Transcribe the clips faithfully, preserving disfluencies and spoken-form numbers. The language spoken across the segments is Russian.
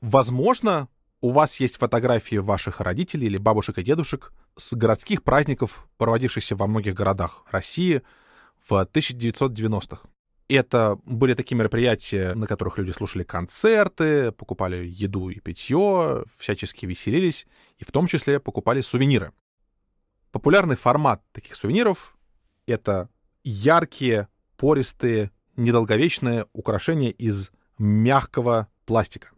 Возможно, у вас есть фотографии ваших родителей или бабушек и дедушек с городских праздников, проводившихся во многих городах России в тысяча девятьсот девяностых. Это были такие мероприятия, на которых люди слушали концерты, покупали еду и питье, всячески веселились, и в том числе покупали сувениры. Популярный формат таких сувениров — это яркие, пористые, недолговечные украшения из мягкого пластика.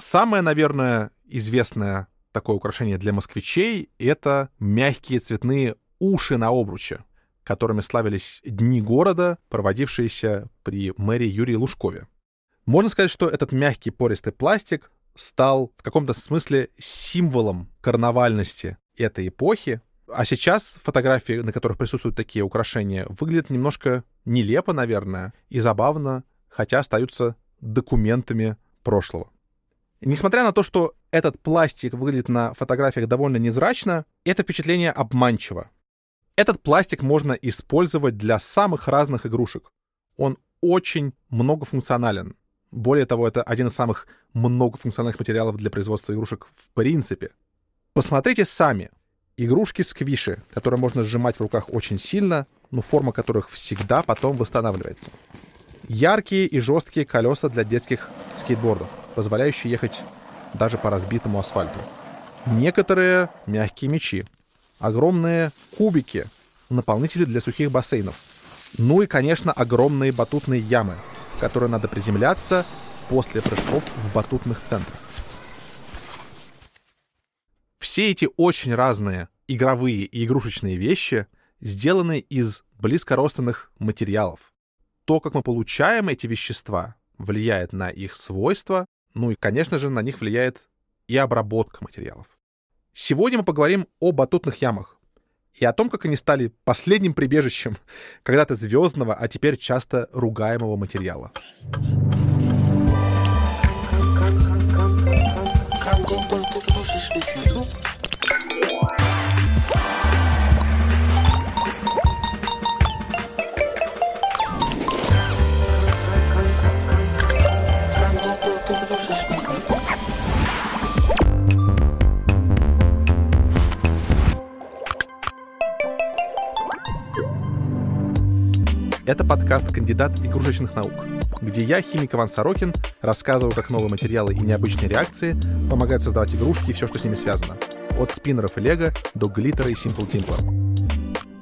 Самое, наверное, известное такое украшение для москвичей — это мягкие цветные уши на обруче, которыми славились дни города, проводившиеся при мэрии Юрии Лужкове. Можно сказать, что этот мягкий пористый пластик стал в каком-то смысле символом карнавальности этой эпохи, а сейчас фотографии, на которых присутствуют такие украшения, выглядят немножко нелепо, наверное, и забавно, хотя остаются документами прошлого. Несмотря на то, что этот пластик выглядит на фотографиях довольно незрачно, это впечатление обманчиво. Этот пластик можно использовать для самых разных игрушек. Он очень многофункционален. Более того, это один из самых многофункциональных материалов для производства игрушек в принципе. Посмотрите сами. Игрушки-сквиши, которые можно сжимать в руках очень сильно, но форма которых всегда потом восстанавливается. Яркие и жесткие колеса для детских скейтбордов, позволяющие ехать даже по разбитому асфальту. Некоторые мягкие мячи, огромные кубики, наполнители для сухих бассейнов. Ну и, конечно, огромные батутные ямы, в которые надо приземляться после прыжков в батутных центрах. Все эти очень разные игровые и игрушечные вещи сделаны из близкородственных материалов. То, как мы получаем эти вещества, влияет на их свойства, ну и, конечно же, на них влияет и обработка материалов. Сегодня мы поговорим о батутных ямах и о том, как они стали последним прибежищем когда-то звездного, а теперь часто ругаемого материала. Это подкаст «Кандидат игрушечных наук», где я, химик Иван Сорокин, рассказываю, как новые материалы и необычные реакции помогают создавать игрушки и все, что с ними связано. От спиннеров и лего до глиттера и симпл-тимпла.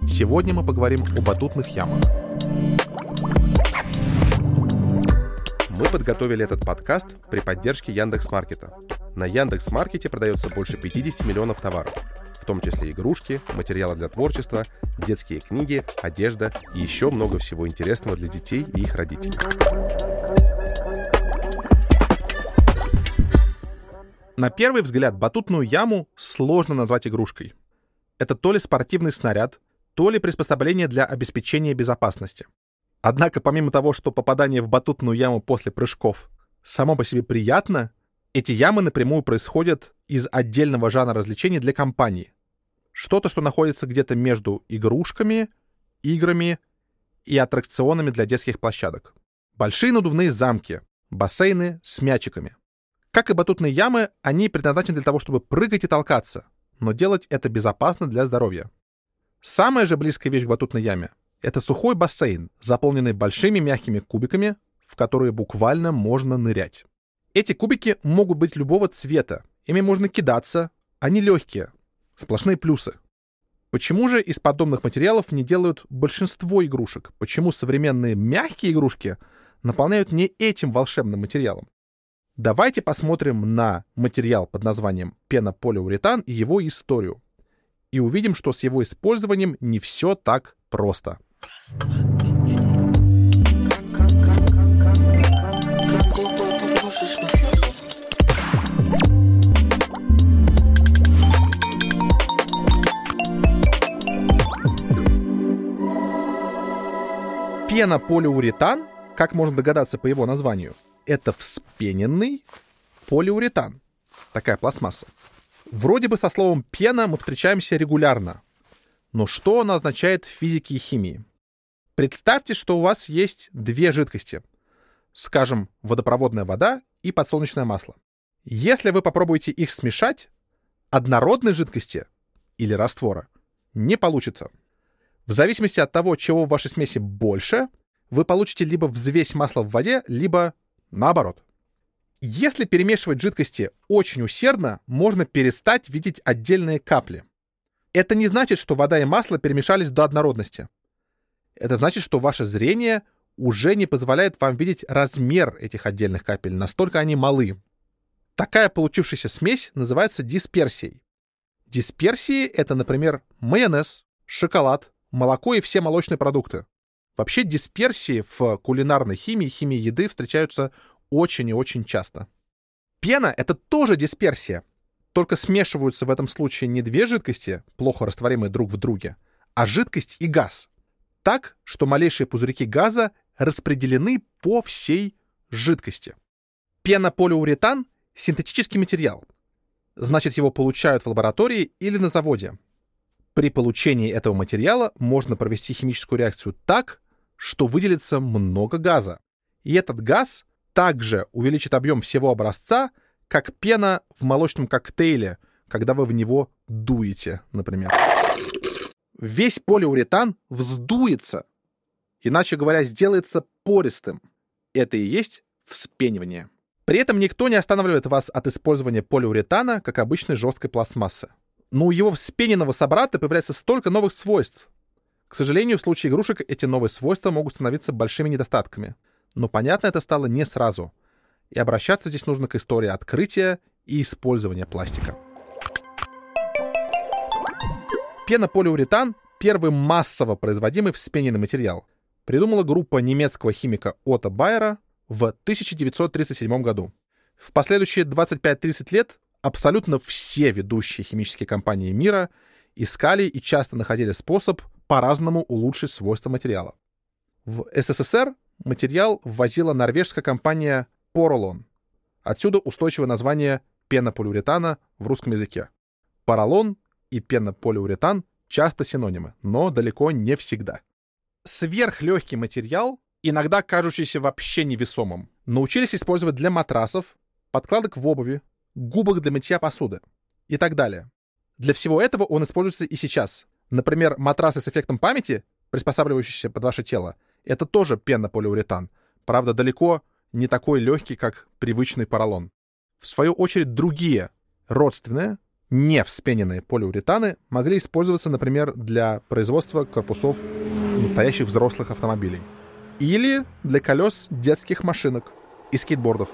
Сегодня мы поговорим о батутных ямах. Мы подготовили этот подкаст при поддержке Яндекс.Маркета. На Яндекс.Маркете продается больше пятьдесят миллионов товаров, в том числе игрушки, материалы для творчества, детские книги, одежда и еще много всего интересного для детей и их родителей. На первый взгляд батутную яму сложно назвать игрушкой. Это то ли спортивный снаряд, то ли приспособление для обеспечения безопасности. Однако, помимо того, что попадание в батутную яму после прыжков само по себе приятно, эти ямы напрямую происходят из отдельного жанра развлечений для компании. Что-то, что находится где-то между игрушками, играми и аттракционами для детских площадок. Большие надувные замки, бассейны с мячиками. Как и батутные ямы, они предназначены для того, чтобы прыгать и толкаться, но делать это безопасно для здоровья. Самая же близкая вещь к батутной яме — это сухой бассейн, заполненный большими мягкими кубиками, в которые буквально можно нырять. Эти кубики могут быть любого цвета, ими можно кидаться, они легкие, сплошные плюсы. Почему же из подобных материалов не делают большинство игрушек? Почему современные мягкие игрушки наполняют не этим волшебным материалом? Давайте посмотрим на материал под названием пенополиуретан и его историю. И увидим, что с его использованием не все так просто. Пенополиуретан, как можно догадаться по его названию, это вспененный полиуретан. Такая пластмасса. Вроде бы со словом «пена» мы встречаемся регулярно. Но что она означает в физике и химии? Представьте, что у вас есть две жидкости. Скажем, водопроводная вода и подсолнечное масло. Если вы попробуете их смешать, однородной жидкости или раствора не получится. В зависимости от того, чего в вашей смеси больше, вы получите либо взвесь масла в воде, либо наоборот. Если перемешивать жидкости очень усердно, можно перестать видеть отдельные капли. Это не значит, что вода и масло перемешались до однородности. Это значит, что ваше зрение уже не позволяет вам видеть размер этих отдельных капель, настолько они малы. Такая получившаяся смесь называется дисперсией. Дисперсии — это, например, майонез, шоколад, молоко и все молочные продукты. Вообще дисперсии в кулинарной химии, химии еды встречаются очень и очень часто. Пена — это тоже дисперсия, только смешиваются в этом случае не две жидкости, плохо растворимые друг в друге, а жидкость и газ. Так, что малейшие пузырьки газа распределены по всей жидкости. Пенополиуретан — синтетический материал. Значит, его получают в лаборатории или на заводе. При получении этого материала можно провести химическую реакцию так, что выделится много газа. И этот газ также увеличит объем всего образца, как пена в молочном коктейле, когда вы в него дуете, например. Весь полиуретан вздуется, иначе говоря, сделается пористым. Это и есть вспенивание. При этом никто не останавливает вас от использования полиуретана как обычной жесткой пластмассы. Но у его вспененного собрата появляется столько новых свойств. К сожалению, в случае игрушек эти новые свойства могут становиться большими недостатками. Но понятно это стало не сразу. И обращаться здесь нужно к истории открытия и использования пластика. Пенополиуретан — первый массово производимый вспененный материал. Придумала группа немецкого химика Отто Байера в тысяча девятьсот тридцать седьмом году. В последующие двадцать пять тридцать лет абсолютно все ведущие химические компании мира искали и часто находили способ по-разному улучшить свойства материала. В СССР материал ввозила норвежская компания Поролон. Отсюда устойчивое название пенополиуретана в русском языке. Поролон и пенополиуретан часто синонимы, но далеко не всегда. Сверхлегкий материал, иногда кажущийся вообще невесомым, научились использовать для матрасов, подкладок в обуви, губок для мытья посуды и так далее. Для всего этого он используется и сейчас. Например, матрасы с эффектом памяти, приспосабливающиеся под ваше тело, это тоже пенополиуретан, правда, далеко не такой легкий, как привычный поролон. В свою очередь, другие родственные, не вспененные полиуретаны могли использоваться, например, для производства корпусов настоящих взрослых автомобилей или для колес детских машинок и скейтбордов.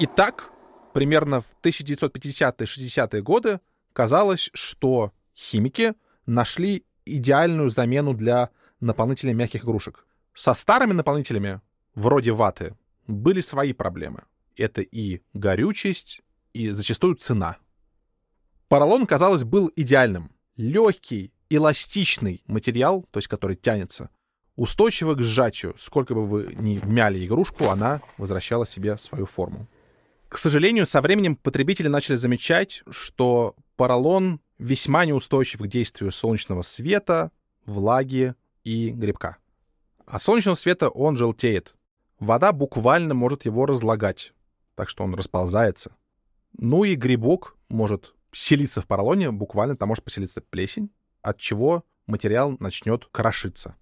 Итак, примерно в тысяча девятьсот пятидесятые шестидесятые годы казалось, что химики нашли идеальную замену для наполнителей мягких игрушек. Со старыми наполнителями, вроде ваты, были свои проблемы. Это и горючесть, и зачастую цена. Поролон, казалось, был идеальным. Легкий, эластичный материал, то есть который тянется, устойчивый к сжатию. Сколько бы вы ни вмяли игрушку, она возвращала себе свою форму. К сожалению, со временем потребители начали замечать, что поролон весьма неустойчив к действию солнечного света, влаги и грибка. От солнечного света он желтеет. Вода буквально может его разлагать, так что он расползается. Ну и грибок может селиться в поролоне, буквально там может поселиться плесень, от чего материал начнет крошиться.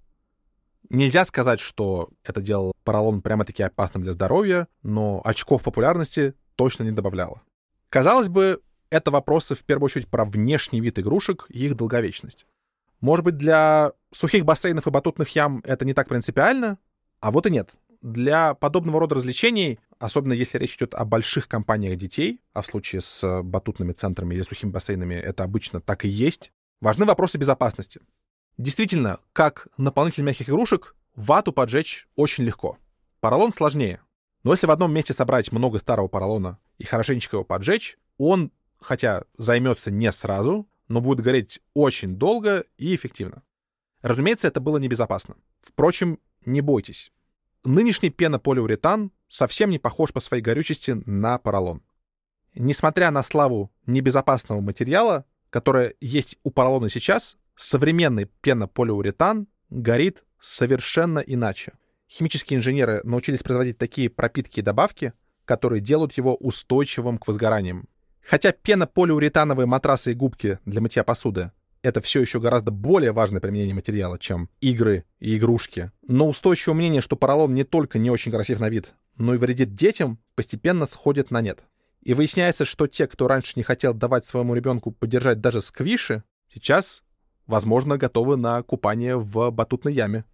Нельзя сказать, что это делало поролон прямо-таки опасным для здоровья, но очков популярности точно не добавляло. Казалось бы, это вопросы в первую очередь про внешний вид игрушек и их долговечность. Может быть, для сухих бассейнов и батутных ям это не так принципиально? А вот и нет. Для подобного рода развлечений, особенно если речь идет о больших компаниях детей, а в случае с батутными центрами или сухими бассейнами это обычно так и есть, важны вопросы безопасности. Действительно, как наполнитель мягких игрушек, вату поджечь очень легко. Поролон сложнее. Но если в одном месте собрать много старого поролона и хорошенечко его поджечь, он, хотя займется не сразу, но будет гореть очень долго и эффективно. Разумеется, это было небезопасно. Впрочем, не бойтесь. Нынешний пенополиуретан совсем не похож по своей горючести на поролон. Несмотря на славу небезопасного материала, которая есть у поролона сейчас, современный пенополиуретан горит совершенно иначе. Химические инженеры научились производить такие пропитки и добавки, которые делают его устойчивым к возгораниям. Хотя пенополиуретановые матрасы и губки для мытья посуды — это все еще гораздо более важное применение материала, чем игры и игрушки. Но устойчивое мнение, что поролон не только не очень красив на вид, но и вредит детям, постепенно сходит на нет. И выясняется, что те, кто раньше не хотел давать своему ребенку подержать даже сквиши, сейчас, возможно, готовы на купание в батутной яме.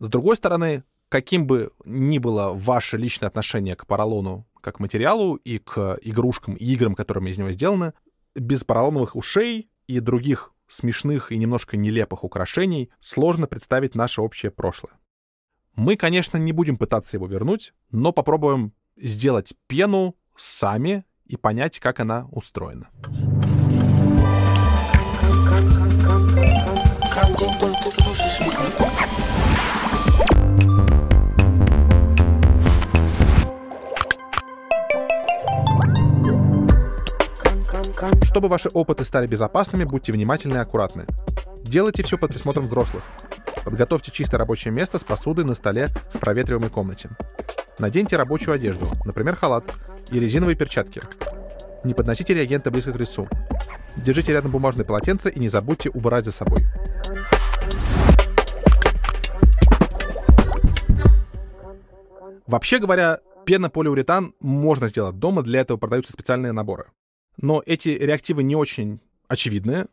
С другой стороны, каким бы ни было ваше личное отношение к поролону как к материалу и к игрушкам и играм, которыми из него сделаны, без поролоновых ушей и других смешных и немножко нелепых украшений сложно представить наше общее прошлое. Мы, конечно, не будем пытаться его вернуть, но попробуем сделать пену сами и понять, как она устроена. Чтобы ваши опыты стали безопасными, будьте внимательны и аккуратны. Делайте все под присмотром взрослых. Подготовьте чистое рабочее место с посудой на столе в проветриваемой комнате. Наденьте рабочую одежду, например, халат, и резиновые перчатки. Не подносите реагенты близко к лицу. Держите рядом бумажные полотенца и не забудьте убрать за собой. Вообще говоря, пенополиуретан можно сделать дома, для этого продаются специальные наборы. Но эти реактивы не очень очевидны,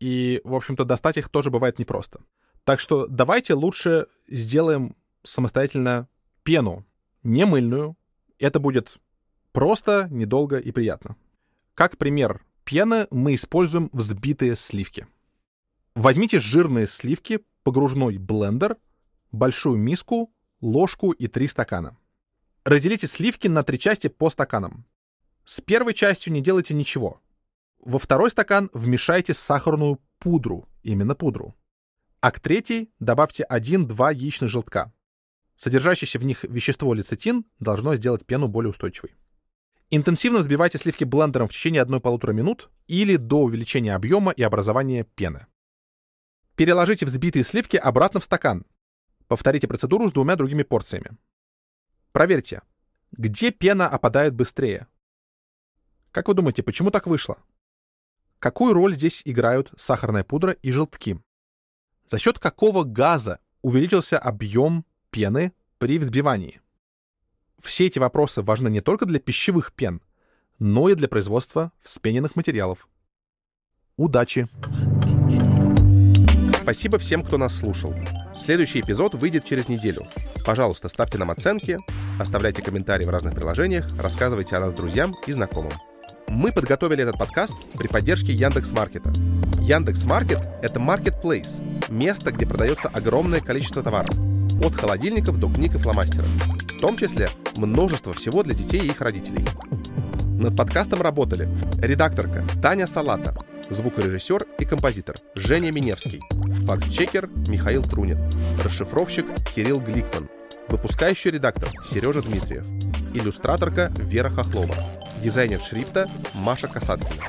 и, в общем-то, достать их тоже бывает непросто. Так что давайте лучше сделаем самостоятельно пену, не мыльную. Это будет просто, недолго и приятно. Как пример пены мы используем взбитые сливки. Возьмите жирные сливки, погружной блендер, большую миску, ложку и три стакана. Разделите сливки на три части по стаканам. С первой частью не делайте ничего. Во второй стакан вмешайте сахарную пудру, именно пудру. А к третьей добавьте один-два яичных желтка. Содержащееся в них вещество лецитин должно сделать пену более устойчивой. Интенсивно взбивайте сливки блендером в течение одной-полутора минут или до увеличения объема и образования пены. Переложите взбитые сливки обратно в стакан. Повторите процедуру с двумя другими порциями. Проверьте, где пена опадает быстрее. Как вы думаете, почему так вышло? Какую роль здесь играют сахарная пудра и желтки? За счет какого газа увеличился объем пены при взбивании? Все эти вопросы важны не только для пищевых пен, но и для производства вспененных материалов. Удачи! Спасибо всем, кто нас слушал. Следующий эпизод выйдет через неделю. Пожалуйста, ставьте нам оценки, оставляйте комментарии в разных приложениях, рассказывайте о нас друзьям и знакомым. Мы подготовили этот подкаст при поддержке Яндекс.Маркета. Яндекс.Маркет — это маркетплейс, место, где продается огромное количество товаров, от холодильников до книг и фломастеров, в том числе множество всего для детей и их родителей. Над подкастом работали редакторка Таня Салата, звукорежиссер и композитор Женя Миневский, фактчекер Михаил Трунин, расшифровщик Кирилл Гликман, выпускающий редактор Сережа Дмитриев, иллюстраторка Вера Хохлова, дизайнер шрифта Маша Касаткина.